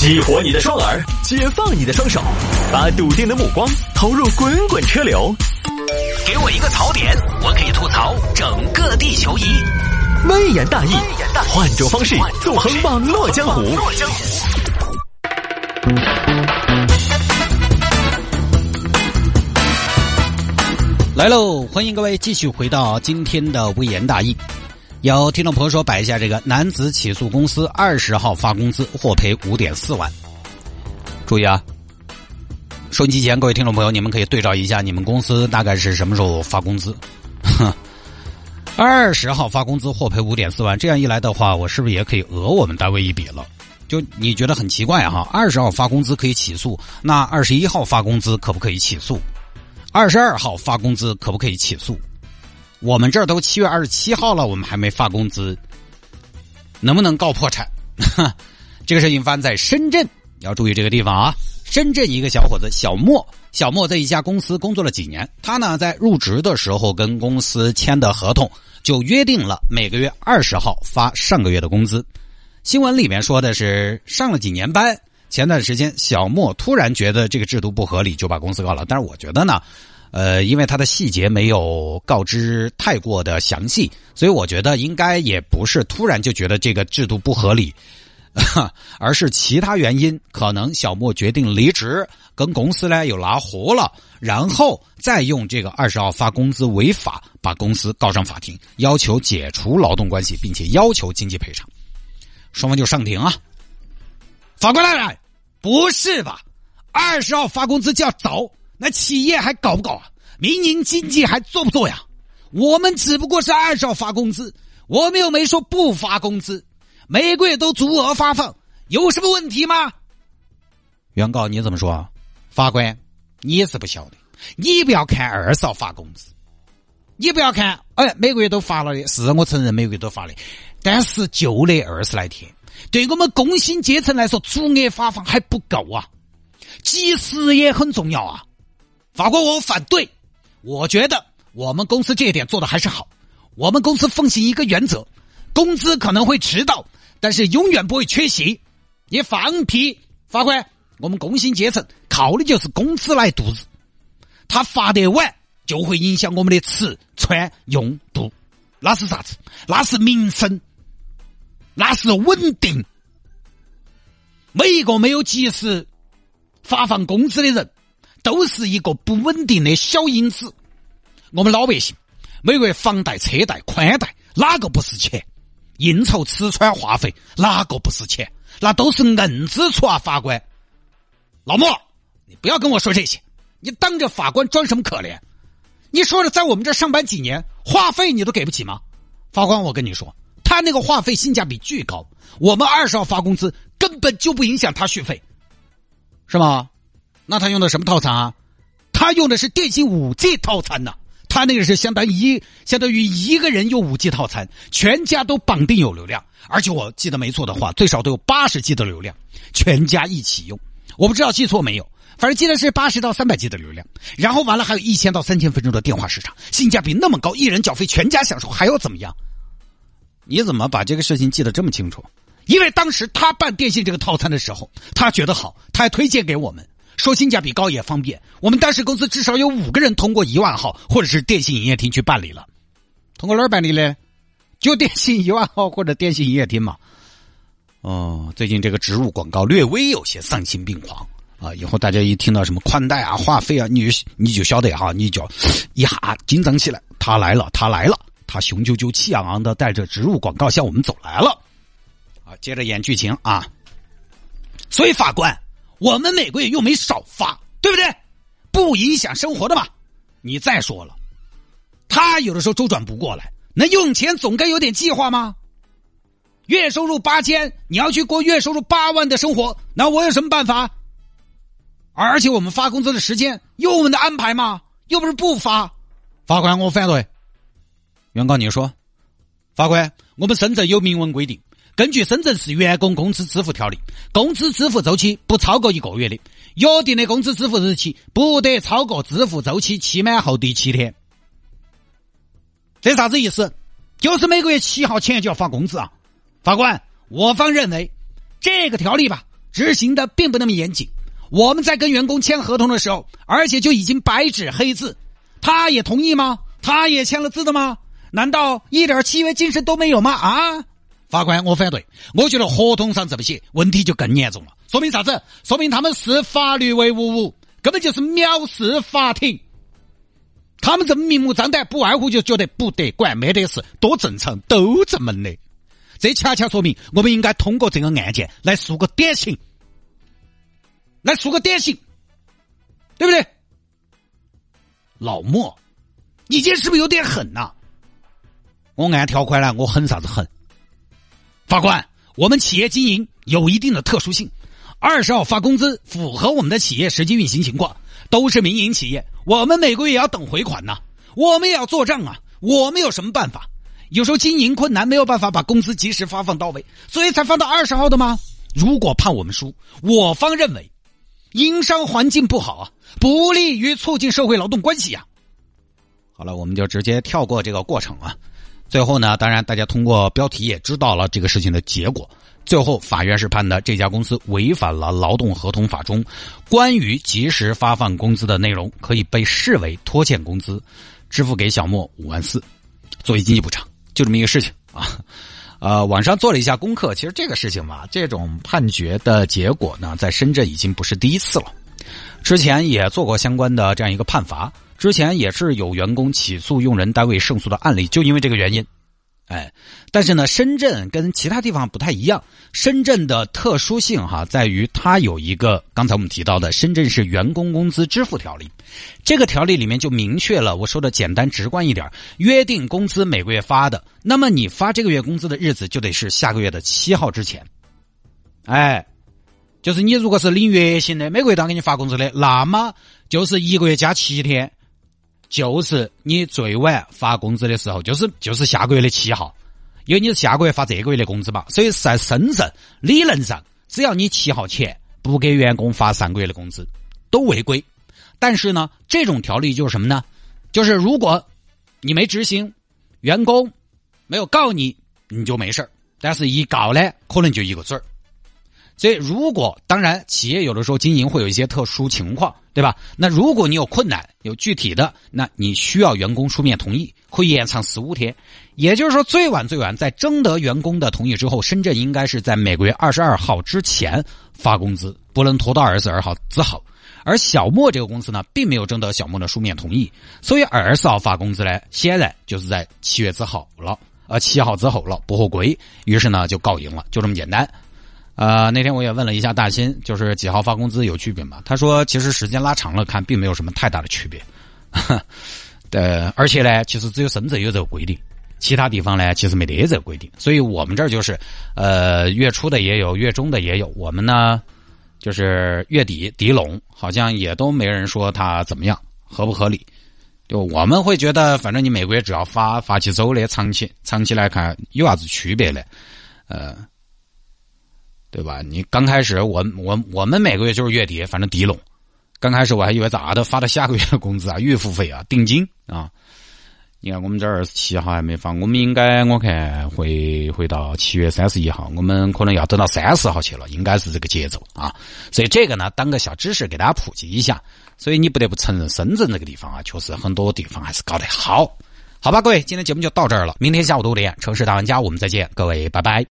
激活你的双耳，解放你的双手，把笃定的目光投入滚滚车流。给我一个槽点，我可以吐槽整个地球仪。微言大义，换种方式纵横网络江湖。来喽，欢迎各位继续回到今天的微言大义。有听众朋友说摆一下这个男子起诉公司20号发工资获赔5.4万。注意啊，收音机前各位听众朋友，你们可以对照一下你们公司大概是什么时候发工资。20号发工资获赔5.4万，这样一来的话，我是不是也可以讹我们单位一笔了？就你觉得很奇怪哈，20号发工资可以起诉，那21号发工资可不可以起诉？22号发工资可不可以起诉？我们这儿都7月27号了，我们还没发工资，能不能告破产？这个事情发生在深圳，要注意这个地方啊。深圳一个小伙子小莫在一家公司工作了几年，他呢在入职的时候跟公司签的合同就约定了每个月20号发上个月的工资。新闻里面说的是上了几年班，前段时间小莫突然觉得这个制度不合理，就把公司告了。但是我觉得呢因为他的细节没有告知太过的详细，所以我觉得应该也不是突然就觉得这个制度不合理，而是其他原因。可能小莫决定离职，跟公司呢有拉活了，然后再用这个20号发工资违法，把公司告上法庭，要求解除劳动关系，并且要求经济赔偿。双方就上庭啊。法官大人，不是吧？20号发工资就要走？那企业还搞不搞啊？民营经济还做不做呀？我们只不过是20号发工资，我们又没说不发工资，每个月都足额发放，有什么问题吗？原告你怎么说啊？法官，你是不晓得，你不要看20号发工资，你不要看，每个月都发了的，是我承认每个月都发了，但是就那20来天，对我们工薪阶层来说，足额发放还不够啊，及时也很重要啊。法官，我反对，我觉得我们公司这一点做的还是好。我们公司奉行一个原则，工资可能会迟到，但是永远不会缺席。你放屁！法官，我们工薪阶层靠的就是工资来度日，他发得晚就会影响我们的吃穿用度，那是啥子？那是民生，那是稳定。每一个没有及时发放工资的人，都是一个不稳定的小因子。我们老百姓每个月房贷、车贷、宽带，哪个不是钱？应酬、吃穿、话费，哪个不是钱？那都是硬支出啊！法官，老莫，你不要跟我说这些，你当着法官装什么可怜？你说了，在我们这上班几年，话费你都给不起吗？法官，我跟你说，他那个话费性价比巨高，我们20号发工资根本就不影响他续费，是吗？那他用的什么套餐啊？他用的是电信 5G 套餐呢，他那个是相当于一个人用 5G 套餐，全家都绑定有流量，而且我记得没错的话，最少都有80G 的流量，全家一起用。我不知道记错没有，反正记得是80到300G 的流量，然后完了还有1000到3000分钟的电话时长，性价比那么高，一人缴费全家享受，还要怎么样？你怎么把这个事情记得这么清楚？因为当时他办电信这个套餐的时候，他觉得好，他还推荐给我们，说性价比高也方便。我们当时公司至少有5个人通过10000号或者是电信营业厅去办理了。通过哪儿办理嘞？就电信10000号或者电信营业厅嘛。最近这个植入广告略微有些丧心病狂啊！以后大家一听到什么宽带啊、话费啊，你就晓得哈，你就一下紧张起来。他来了，他来了，他雄赳赳、气昂昂的带着植入广告向我们走来了。啊，接着演剧情啊。所以法官，我们每个月又没少发，对不对？不影响生活的嘛。你再说了，他有的时候周转不过来，那用钱总该有点计划吗？月收入8000，你要去过月收入8万的生活，那我有什么办法？而且我们发工资的时间有我们的安排吗？又不是不发。法官，我反对。原告你说。法官，我们深圳有明文规定，根据深圳市员工工资支付条例，工资支付周期不超过1个月的，约定的工资支付日期不得超过支付周期期满后第7天。这啥子意思？就是每个月7号前就要发工资啊！法官，我方认为这个条例吧，执行的并不那么严谨。我们在跟员工签合同的时候，而且就已经白纸黑字，他也同意吗？他也签了字的吗？难道一点契约精神都没有吗？啊！法官，我反对，我觉得合同上这么写问题就更严重了，说明啥子？说明他们视法律为无物，根本就是藐视法庭。他们这么明目张胆，不外乎就觉得不得管，没得事，多正常，都这么的。这恰恰说明我们应该通过这个案件来树个典型，来树个典型，对不对？老莫，你这是不是有点狠呐？我按条款了，我狠啥子狠？法官，我们企业经营有一定的特殊性，20号发工资符合我们的企业实际运行情况，都是民营企业，我们每个月也要等回款呐，我们也要做账啊，我们有什么办法？有时候经营困难，没有办法把工资及时发放到位，所以才放到20号的吗？如果判我们输，我方认为营商环境不好啊，不利于促进社会劳动关系啊。好了，我们就直接跳过这个过程啊。最后呢，当然大家通过标题也知道了这个事情的结果。最后法院是判的这家公司违反了劳动合同法中关于及时发放工资的内容，可以被视为拖欠工资，支付给小莫5万4作为经济补偿，就这么一个事情啊。网上做了一下功课，其实这个事情嘛，这种判决的结果呢，在深圳已经不是第一次了，之前也做过相关的这样一个判罚，之前也是有员工起诉用人单位胜诉的案例，就因为这个原因。哎，但是呢，深圳跟其他地方不太一样，深圳的特殊性哈，在于它有一个刚才我们提到的深圳市员工工资支付条例，这个条例里面就明确了，我说的简单直观一点，约定工资每个月发的，那么你发这个月工资的日子就得是下个月的7号之前。哎，就是你如果是领月薪的，每个月当给你发工资的，那么就是一个月加7天，就是你最晚发工资的时候，就是下个月的7号，因为你是下个月发这个月的工资嘛，所以在深圳理论上，只要你7号前不给员工发3个月的工资，都违规。但是呢，这种条例就是什么呢？就是如果你没执行，员工没有告你，你就没事儿；但是一告呢，可能就一个准儿。所以如果，当然企业有的时候经营会有一些特殊情况，对吧？那如果你有困难有具体的，那你需要员工书面同意，会延长15天。也就是说最晚在征得员工的同意之后，深圳应该是在每个月22号之前发工资，不能拖到22号之后。而小莫这个公司呢，并没有征得小莫的书面同意，所以24号发工资呢，显然就是在7月之后了，7号之后了，不合规，于是呢就告赢了，就这么简单。那天我也问了一下大新，就是几号发工资有区别吗？他说其实时间拉长了看，并没有什么太大的区别。而且呢，其实只有深圳有这个规定，其他地方呢其实没得这个规定。所以我们这儿就是月初的也有，月中的也有。我们呢就是月底底拢，好像也都没人说他怎么样，合不合理。就我们会觉得，反正你每个月只要发起周的，长期来看有啥子区别呢？对吧？你刚开始我们每个月就是月底，反正底拢。刚开始我还以为咋的发到下个月的工资啊，预付费啊，定金啊。你看我们这27号还没发，我们应该我看会到7月31号，我们可能要等到30号去了，应该是这个节奏啊。所以这个呢，当个小知识给大家普及一下。所以你不得不承认，深圳这个地方啊，确实很多地方还是搞得好。好吧，各位，今天节目就到这儿了。明天下午5点，城市大玩家，我们再见，各位，拜拜。